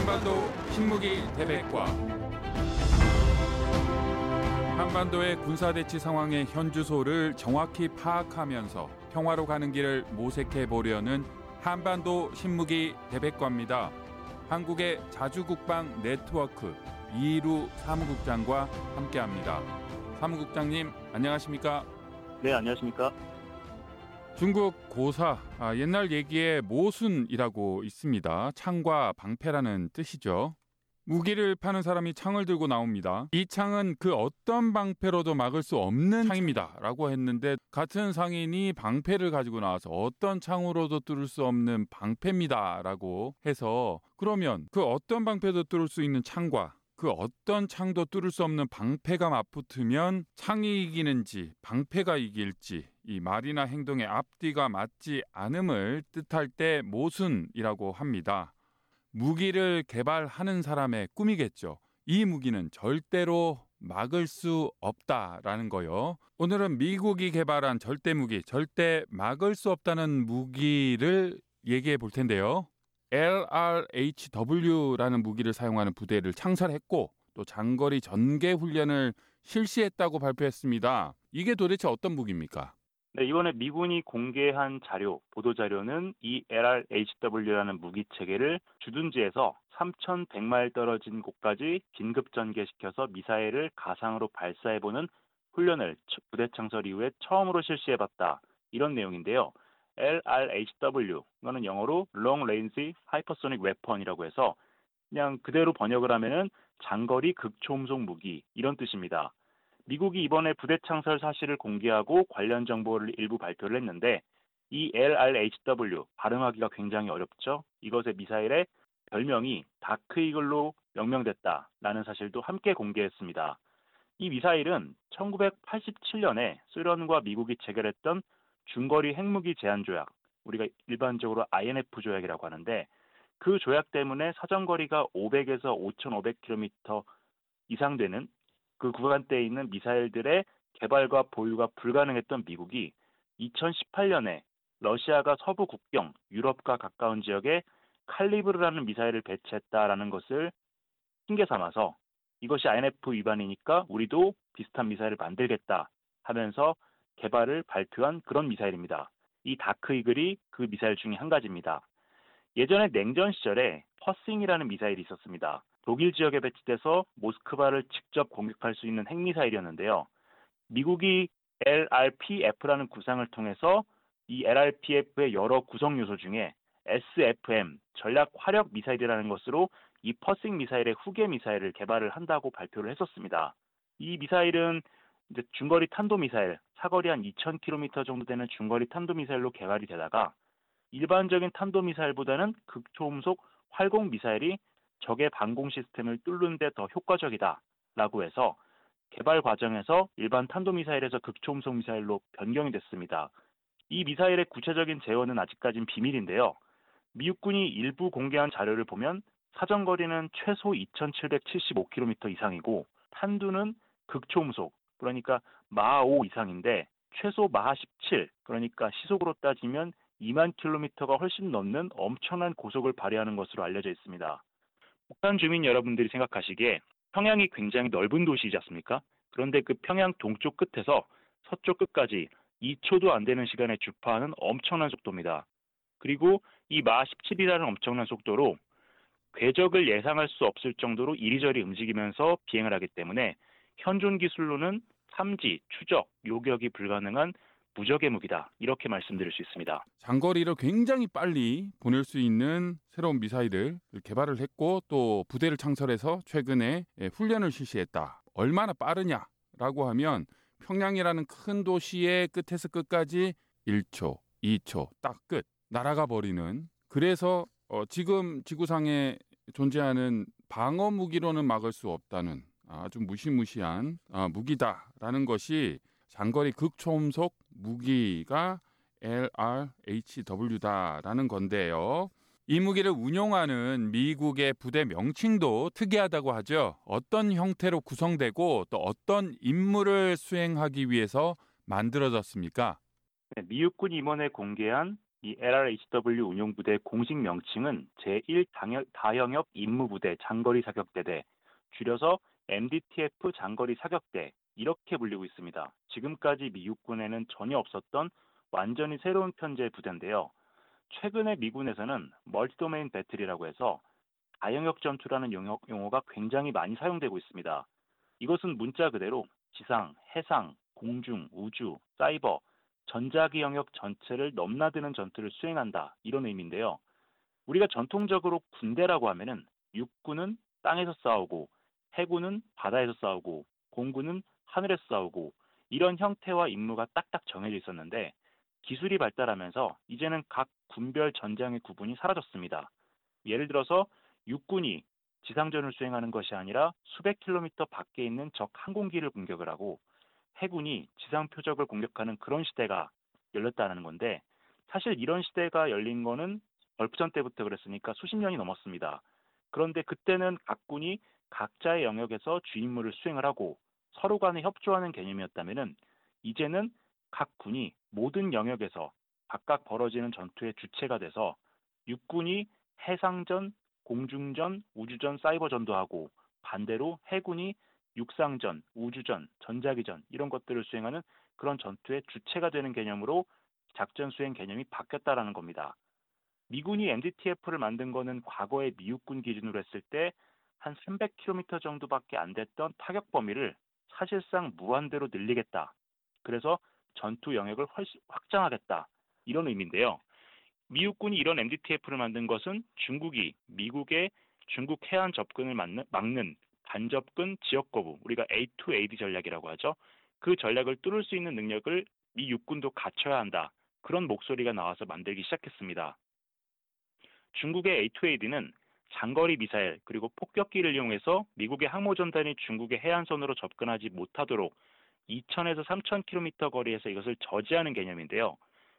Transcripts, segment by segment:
한반도 핵무기 대백과 한반도의 군사대치 상황의 현주소를 정확히 파악하면서 평화로 가는 길을 모색해보려는 한반도 핵무기 대백과입니다. 한국의 자주국방 네트워크 이일우 사무국장과 함께합니다. 사무국장님, 안녕하십니까? 네, 안녕하십니까? 중국 고사, 옛날 얘기에 모순이라고 있습니다. 창과 방패라는 뜻이죠. 무기를 파는 사람이 창을 들고 나옵니다. 이 창은 그 어떤 방패로도 막을 수 없는 창입니다 라고 했는데, 같은 상인이 방패를 가지고 나와서 어떤 창으로도 뚫을 수 없는 방패입니다 라고 해서, 그러면 그 어떤 방패도 뚫을 수 있는 창과 그 어떤 창도 뚫을 수 없는 방패가 맞붙으면 창이 이기는지 방패가 이길지 이 말이나 행동의 앞뒤가 맞지 않음을 뜻할 때 모순이라고 합니다. 무기를 개발하는 사람의 꿈이겠죠. 이 무기는 절대로 막을 수 없다라는 거요. 오늘은 미국이 개발한 절대 무기, 절대 막을 수 없다는 무기를 얘기해 볼 텐데요. LRHW라는 무기를 사용하는 부대를 창설했고 또 장거리 전개 훈련을 실시했다고 발표했습니다. 이게 도대체 어떤 무기입니까? 네, 이번에 미군이 공개한 보도자료는 이 LRHW라는 무기체계를 주둔지에서 3,100마일 떨어진 곳까지 긴급 전개시켜서 미사일을 가상으로 발사해보는 훈련을 부대 창설 이후에 처음으로 실시해봤다, 이런 내용인데요. LRHW, 이거는 영어로 Long Range Hypersonic Weapon이라고 해서 그냥 그대로 번역을 하면은 장거리 극초음속 무기, 이런 뜻입니다. 미국이 이번에 부대 창설 사실을 공개하고 관련 정보를 일부 발표를 했는데, 이 LRHW, 발음하기가 굉장히 어렵죠. 이것의 미사일의 별명이 다크 이글로 명명됐다라는 사실도 함께 공개했습니다. 이 미사일은 1987년에 소련과 미국이 체결했던 중거리 핵무기 제한 조약, 우리가 일반적으로 INF 조약이라고 하는데, 그 조약 때문에 사정거리가 500에서 5,500km 이상 되는 그 구간대에 있는 미사일들의 개발과 보유가 불가능했던 미국이 2018년에 러시아가 서부 국경, 유럽과 가까운 지역에 칼리브르라는 미사일을 배치했다라는 것을 핑계 삼아서 이것이 INF 위반이니까 우리도 비슷한 미사일을 만들겠다 하면서 개발을 발표한 그런 미사일입니다. 이 다크 이글이 그 미사일 중에 한 가지입니다. 예전에 냉전 시절에 퍼싱이라는 미사일이 있었습니다. 독일 지역에 배치돼서 모스크바를 직접 공격할 수 있는 핵미사일이었는데요. 미국이 LRPF라는 구상을 통해서 이 LRPF의 여러 구성 요소 중에 SFM, 전략 화력 미사일이라는 것으로 이 퍼싱 미사일의 후계 미사일을 개발을 한다고 발표를 했었습니다. 이 미사일은 이제 중거리 탄도미사일, 사거리 한 2,000km 정도 되는 중거리 탄도미사일로 개발이 되다가 일반적인 탄도미사일보다는 극초음속 활공미사일이 적의 방공 시스템을 뚫는 데 더 효과적이다라고 해서 개발 과정에서 일반 탄도미사일에서 극초음속 미사일로 변경이 됐습니다. 이 미사일의 구체적인 제어는 아직까지는 비밀인데요. 미국군이 일부 공개한 자료를 보면 사정거리는 최소 2,775km 이상이고 탄두는 극초음속, 그러니까 마하 5 이상인데 최소 마하 17, 그러니까 시속으로 따지면 2만 킬로미터가 훨씬 넘는 엄청난 고속을 발휘하는 것으로 알려져 있습니다. 북한 주민 여러분들이 생각하시기에 평양이 굉장히 넓은 도시이지 않습니까? 그런데 그 평양 동쪽 끝에서 서쪽 끝까지 2초도 안 되는 시간에 주파하는 엄청난 속도입니다. 그리고 이 마하 17이라는 엄청난 속도로 궤적을 예상할 수 없을 정도로 이리저리 움직이면서 비행을 하기 때문에 현존 기술로는 탐지, 추적, 요격이 불가능한 무적의 무기다, 이렇게 말씀드릴 수 있습니다. 장거리를 굉장히 빨리 보낼 수 있는 새로운 미사일을 개발을 했고 또 부대를 창설해서 최근에 훈련을 실시했다. 얼마나 빠르냐라고 하면 평양이라는 큰 도시의 끝에서 끝까지 1초, 2초 딱 끝 날아가 버리는, 그래서 지금 지구상에 존재하는 방어 무기로는 막을 수 없다는 아주 무시무시한 무기다라는 것이 장거리 극초음속 무기가 LRHW다라는 건데요. 이 무기를 운용하는 미국의 부대 명칭도 특이하다고 하죠. 어떤 형태로 구성되고 또 어떤 임무를 수행하기 위해서 만들어졌습니까? 네, 미국군이 이번에 공개한 이 LRHW 운용부대의 공식 명칭은 제1다영역 임무부대 장거리 사격대대, 줄여서 MDTF 장거리 사격대, 이렇게 불리고 있습니다. 지금까지 미국군에는 전혀 없었던 완전히 새로운 편제의 부대인데요. 최근에 미군에서는 멀티도메인 배틀이라고 해서 다영역 전투라는 용어가 굉장히 많이 사용되고 있습니다. 이것은 문자 그대로 지상, 해상, 공중, 우주, 사이버, 전자기 영역 전체를 넘나드는 전투를 수행한다, 이런 의미인데요. 우리가 전통적으로 군대라고 하면은 육군은 땅에서 싸우고, 해군은 바다에서 싸우고, 공군은 하늘에서 싸우고, 이런 형태와 임무가 딱딱 정해져 있었는데, 기술이 발달하면서 이제는 각 군별 전장의 구분이 사라졌습니다. 예를 들어서 육군이 지상전을 수행하는 것이 아니라 수백 킬로미터 밖에 있는 적 항공기를 공격을 하고, 해군이 지상 표적을 공격하는 그런 시대가 열렸다는 건데, 사실 이런 시대가 열린 거는 얼프전 때부터 그랬으니까 수십 년이 넘었습니다. 그런데 그때는 각 군이 각자의 영역에서 주임무를 수행을 하고 서로 간에 협조하는 개념이었다면, 이제는 각 군이 모든 영역에서 각각 벌어지는 전투의 주체가 돼서 육군이 해상전, 공중전, 우주전, 사이버전도 하고, 반대로 해군이 육상전, 우주전, 전자기전 이런 것들을 수행하는 그런 전투의 주체가 되는 개념으로 작전 수행 개념이 바뀌었다라는 겁니다. 미군이 MDTF를 만든 거는 과거의 미육군 기준으로 했을 때 한 300km 정도밖에 안 됐던 타격 범위를 사실상 무한대로 늘리겠다. 그래서 전투 영역을 확장하겠다. 이런 의미인데요. 미육군이 이런 MDTF를 만든 것은 중국이 미국의 중국 해안 접근을 막는 간접근 지역 거부, 우리가 A2AD 전략이라고 하죠. 그 전략을 뚫을 수 있는 능력을 미 육군도 갖춰야 한다. 그런 목소리가 나와서 만들기 시작했습니다. 중국의 A2AD는 장거리 미사일 그리고 폭격기를 이용해서 미국의 항모전단이 중국의 해안선으로 접근하지 못하도록 2,000에서 3,000km 거리에서 이것을 저지하는 개념인데요.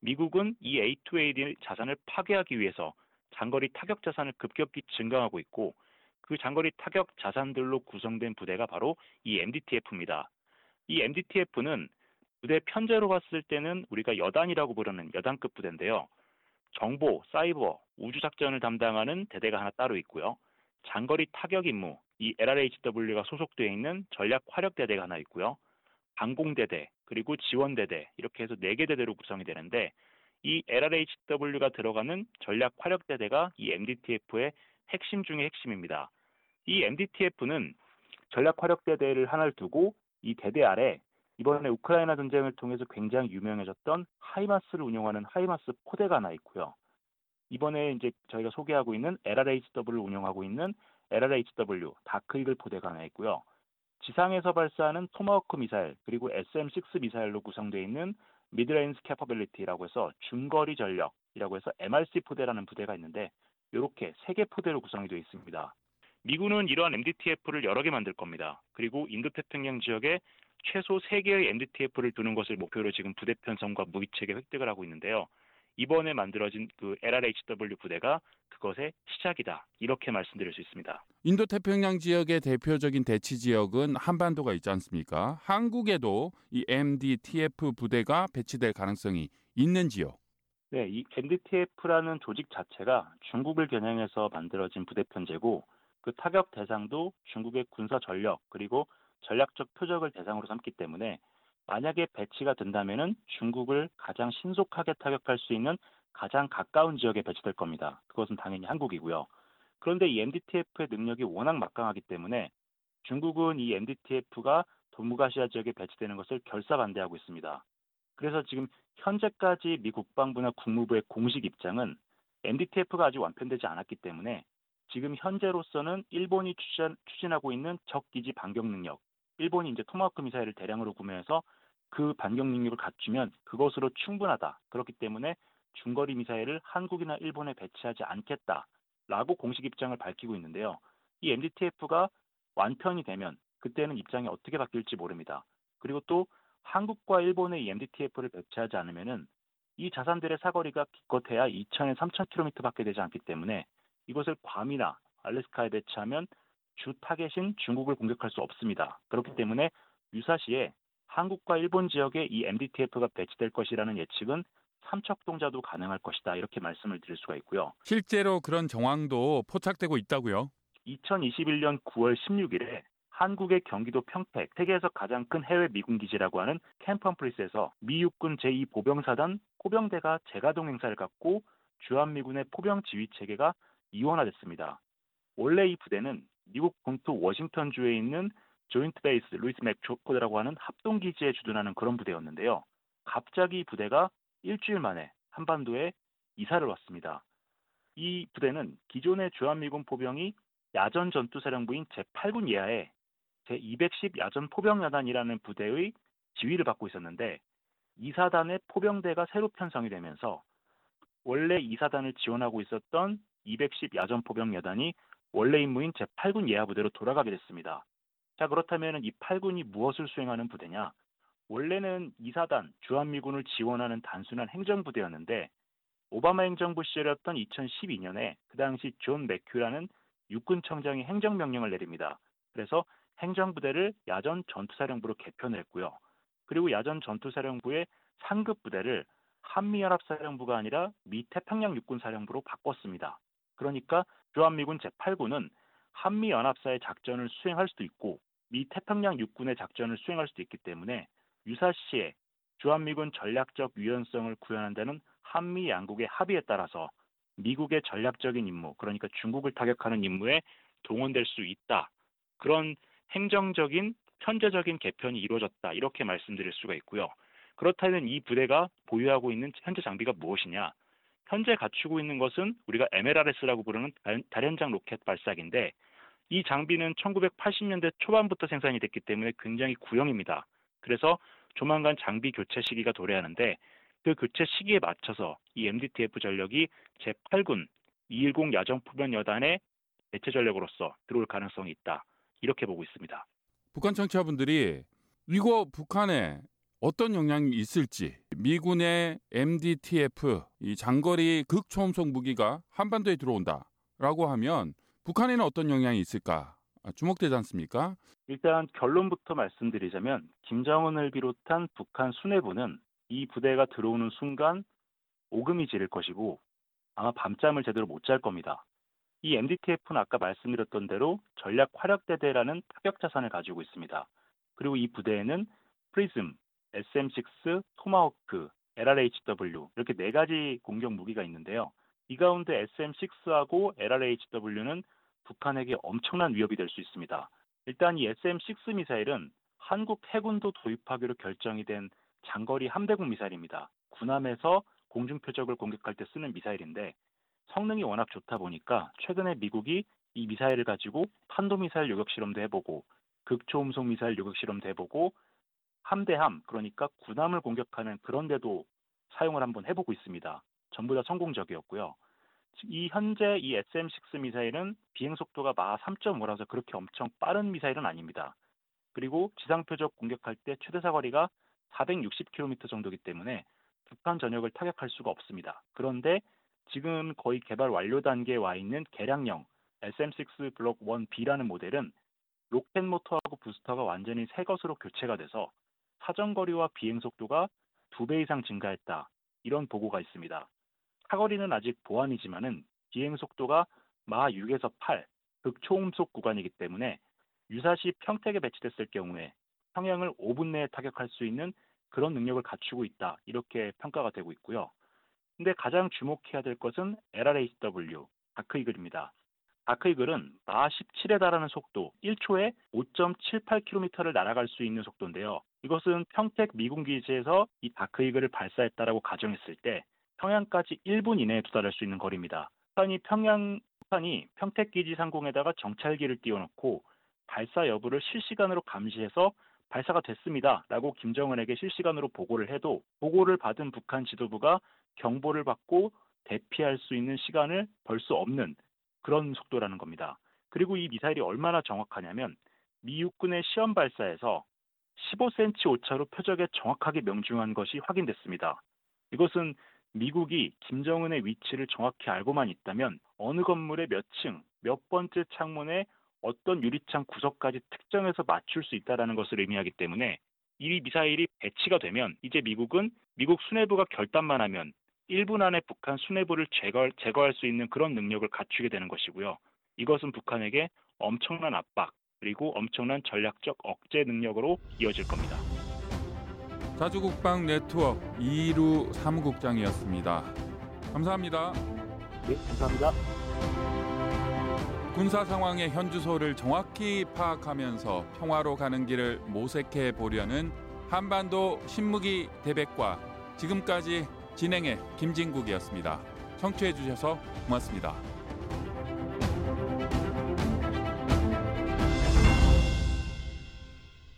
미국은 이 A2AD 자산을 파괴하기 위해서 장거리 타격 자산을 급격히 증강하고 있고, 그 장거리 타격 자산들로 구성된 부대가 바로 이 MDTF입니다. 이 MDTF는 부대 편제로 봤을 때는 우리가 여단이라고 부르는 여단급 부대인데요. 정보, 사이버, 우주작전을 담당하는 대대가 하나 따로 있고요. 장거리 타격 임무, 이 LRHW가 소속되어 있는 전략 화력 대대가 하나 있고요. 방공대대, 그리고 지원대대, 이렇게 해서 4개 대대로 구성이 되는데, 이 LRHW가 들어가는 전략 화력 대대가 이 MDTF의 핵심 중의 핵심입니다. 이 MDTF는 전략화력대대를 하나를 두고 이 대대 아래 이번에 우크라이나 전쟁을 통해서 굉장히 유명해졌던 하이마스를 운영하는 하이마스 포대가 하나 있고요. 이번에 이제 저희가 소개하고 있는 LRHW를 운영하고 있는 LRHW 다크 이글 포대가 하나 있고요. 지상에서 발사하는 토마호크 미사일 그리고 SM6 미사일로 구성되어 있는 미드레인지 캐퍼빌리티라고 해서 중거리 전력이라고 해서 MRC 포대라는 부대가 있는데, 이렇게 3개 포대로 구성이 되어 있습니다. 미군은 이러한 MDTF를 여러 개 만들 겁니다. 그리고 인도태평양 지역에 최소 3개의 MDTF를 두는 것을 목표로 지금 부대 편성과 무기체계 획득을 하고 있는데요. 이번에 만들어진 그 LRHW 부대가 그것의 시작이다. 이렇게 말씀드릴 수 있습니다. 인도태평양 지역의 대표적인 대치 지역은 한반도가 있지 않습니까? 한국에도 이 MDTF 부대가 배치될 가능성이 있는지요? 네, 이 MDTF라는 조직 자체가 중국을 겨냥해서 만들어진 부대 편제고, 그 타격 대상도 중국의 군사 전력 그리고 전략적 표적을 대상으로 삼기 때문에 만약에 배치가 된다면은 중국을 가장 신속하게 타격할 수 있는 가장 가까운 지역에 배치될 겁니다. 그것은 당연히 한국이고요. 그런데 이 MDTF의 능력이 워낙 막강하기 때문에 중국은 이 MDTF가 동북아시아 지역에 배치되는 것을 결사반대하고 있습니다. 그래서 지금 현재까지 미 국방부나 국무부의 공식 입장은 MDTF가 아직 완편되지 않았기 때문에 지금 현재로서는 일본이 추진하고 있는 적기지 반격 능력, 일본이 이제 토마호크 미사일을 대량으로 구매해서 그 반격 능력을 갖추면 그것으로 충분하다. 그렇기 때문에 중거리 미사일을 한국이나 일본에 배치하지 않겠다라고 공식 입장을 밝히고 있는데요. 이 MDTF가 완편이 되면 그때는 입장이 어떻게 바뀔지 모릅니다. 그리고 또 한국과 일본의 MDTF를 배치하지 않으면은 이 자산들의 사거리가 기껏해야 2,000에서 3,000km밖에 되지 않기 때문에 이것을 괌이나 알래스카에 배치하면 주 타겟인 중국을 공격할 수 없습니다. 그렇기 때문에 유사시에 한국과 일본 지역에 이 MDTF가 배치될 것이라는 예측은 삼척 동자도 가능할 것이다. 이렇게 말씀을 드릴 수가 있고요. 실제로 그런 정황도 포착되고 있다고요? 2021년 9월 16일에 한국의 경기도 평택, 세계에서 가장 큰 해외 미군 기지라고 하는 캠프험프리스에서 미 육군 제2보병사단 포병대가 재가동 행사를 갖고 주한미군의 포병 지휘 체계가 이원화됐습니다. 원래 이 부대는 미국 본토 워싱턴주에 있는 조인트 베이스 루이스 맥조코드라고 하는 합동기지에 주둔하는 그런 부대였는데요. 갑자기 이 부대가 일주일 만에 한반도에 이사를 왔습니다. 이 부대는 기존의 주한미군 포병이 야전 전투사령부인 제8군 예하에 제210 야전 포병여단이라는 부대의 지휘를 받고 있었는데 2사단의 포병대가 새로 편성이 되면서 원래 2사단을 지원하고 있었던 210 야전 포병여단이 원래 임무인 제8군 예하 부대로 돌아가게 됐습니다. 자, 그렇다면 이 8군이 무엇을 수행하는 부대냐? 원래는 2사단 주한미군을 지원하는 단순한 행정부대였는데 오바마 행정부 시절이었던 2012년에 그 당시 존 맥큐라는 육군청장이 행정명령을 내립니다. 그래서 행정부대를 야전 전투사령부로 개편을 했고요. 그리고 야전 전투사령부의 상급 부대를 한미연합사령부가 아니라 미 태평양 육군사령부로 바꿨습니다. 그러니까 주한미군 제8군은 한미연합사의 작전을 수행할 수도 있고 미 태평양 육군의 작전을 수행할 수도 있기 때문에 유사시에 주한미군 전략적 유연성을 구현한다는 한미 양국의 합의에 따라서 미국의 전략적인 임무, 그러니까 중국을 타격하는 임무에 동원될 수 있다. 그런 행정적인, 현재적인 개편이 이루어졌다. 이렇게 말씀드릴 수가 있고요. 그렇다면 이 부대가 보유하고 있는 현재 장비가 무엇이냐? 현재 갖추고 있는 것은 우리가 MLRS라고 부르는 다련장 로켓 발사기인데 이 장비는 1980년대 초반부터 생산이 됐기 때문에 굉장히 구형입니다. 그래서 조만간 장비 교체 시기가 도래하는데 그 교체 시기에 맞춰서 이 MDTF 전력이 제8군 210 야전포병여단의 대체 전력으로서 들어올 가능성이 있다. 이렇게 보고 있습니다. 북한 청취자분들이 이거 북한에 어떤 영향이 있을지, 미군의 MDTF, 이 장거리 극초음속 무기가 한반도에 들어온다라고 하면 북한에는 어떤 영향이 있을까? 주목되지 않습니까? 일단 결론부터 말씀드리자면 김정은을 비롯한 북한 수뇌부는 이 부대가 들어오는 순간 오금이 지를 것이고 아마 밤잠을 제대로 못 잘 겁니다. 이 MDTF는 아까 말씀드렸던 대로 전략 화력대대라는 타격 자산을 가지고 있습니다. 그리고 이 부대에는 프리즘, SM6, 토마호크, LRHW 이렇게 네 가지 공격 무기가 있는데요. 이 가운데 SM6하고 LRHW는 북한에게 엄청난 위협이 될 수 있습니다. 일단 이 SM6 미사일은 한국 해군도 도입하기로 결정이 된 장거리 함대공 미사일입니다. 군함에서 공중표적을 공격할 때 쓰는 미사일인데 성능이 워낙 좋다 보니까 최근에 미국이 이 미사일을 가지고 탄도미사일 요격실험도 해보고 극초음속 미사일 요격실험도 해보고 함대함, 그러니까 군함을 공격하는 그런 데도 사용을 한번 해보고 있습니다. 전부 다 성공적이었고요. 이 현재 이 SM6 미사일은 비행속도가 마하 3.5라서 그렇게 엄청 빠른 미사일은 아닙니다. 그리고 지상표적 공격할 때 최대 사거리가 460km 정도이기 때문에 북한 전역을 타격할 수가 없습니다. 그런데 지금 거의 개발 완료 단계에 와 있는 개량형 SM6 블록 1B라는 모델은 로켓 모터하고 부스터가 완전히 새 것으로 교체가 돼서 사정거리와 비행속도가 2배 이상 증가했다. 이런 보고가 있습니다. 사거리는 아직 보안이지만은 비행속도가 마하 6에서 8, 극초음속 구간이기 때문에 유사시 평택에 배치됐을 경우에 평양을 5분 내에 타격할 수 있는 그런 능력을 갖추고 있다. 이렇게 평가가 되고 있고요. 근데 가장 주목해야 될 것은 LRHW, 다크이글입니다. 다크이글은 마하 17에 달하는 속도, 1초에 5.78km를 날아갈 수 있는 속도인데요. 이것은 평택 미군기지에서 이 다크이글을 발사했다라고 가정했을 때 평양까지 1분 이내에 도달할 수 있는 거리입니다. 북한이 평택기지 상공에다가 정찰기를 띄워놓고 발사 여부를 실시간으로 감시해서 발사가 됐습니다. 라고 김정은에게 실시간으로 보고를 해도 보고를 받은 북한 지도부가 경보를 받고 대피할 수 있는 시간을 벌 수 없는 그런 속도라는 겁니다. 그리고 이 미사일이 얼마나 정확하냐면 미 육군의 시험 발사에서 15cm 오차로 표적에 정확하게 명중한 것이 확인됐습니다. 이것은 미국이 김정은의 위치를 정확히 알고만 있다면 어느 건물의 몇 층, 몇 번째 창문에 어떤 유리창 구석까지 특정해서 맞출 수 있다는 것을 의미하기 때문에 이 미사일이 배치가 되면 이제 미국은 미국 수뇌부가 결단만 하면 1분 안에 북한 수뇌부를 제거할 수 있는 그런 능력을 갖추게 되는 것이고요. 이것은 북한에게 엄청난 압박 그리고 엄청난 전략적 억제 능력으로 이어질 겁니다. 자주국방 네트워크 이일우 사무국장이었습니다. 감사합니다. 네, 감사합니다. 군사 상황의 현주소를 정확히 파악하면서 평화로 가는 길을 모색해 보려는 한반도 신무기 대백과 지금까지 진행의 김진국이었습니다. 청취해 주셔서 고맙습니다.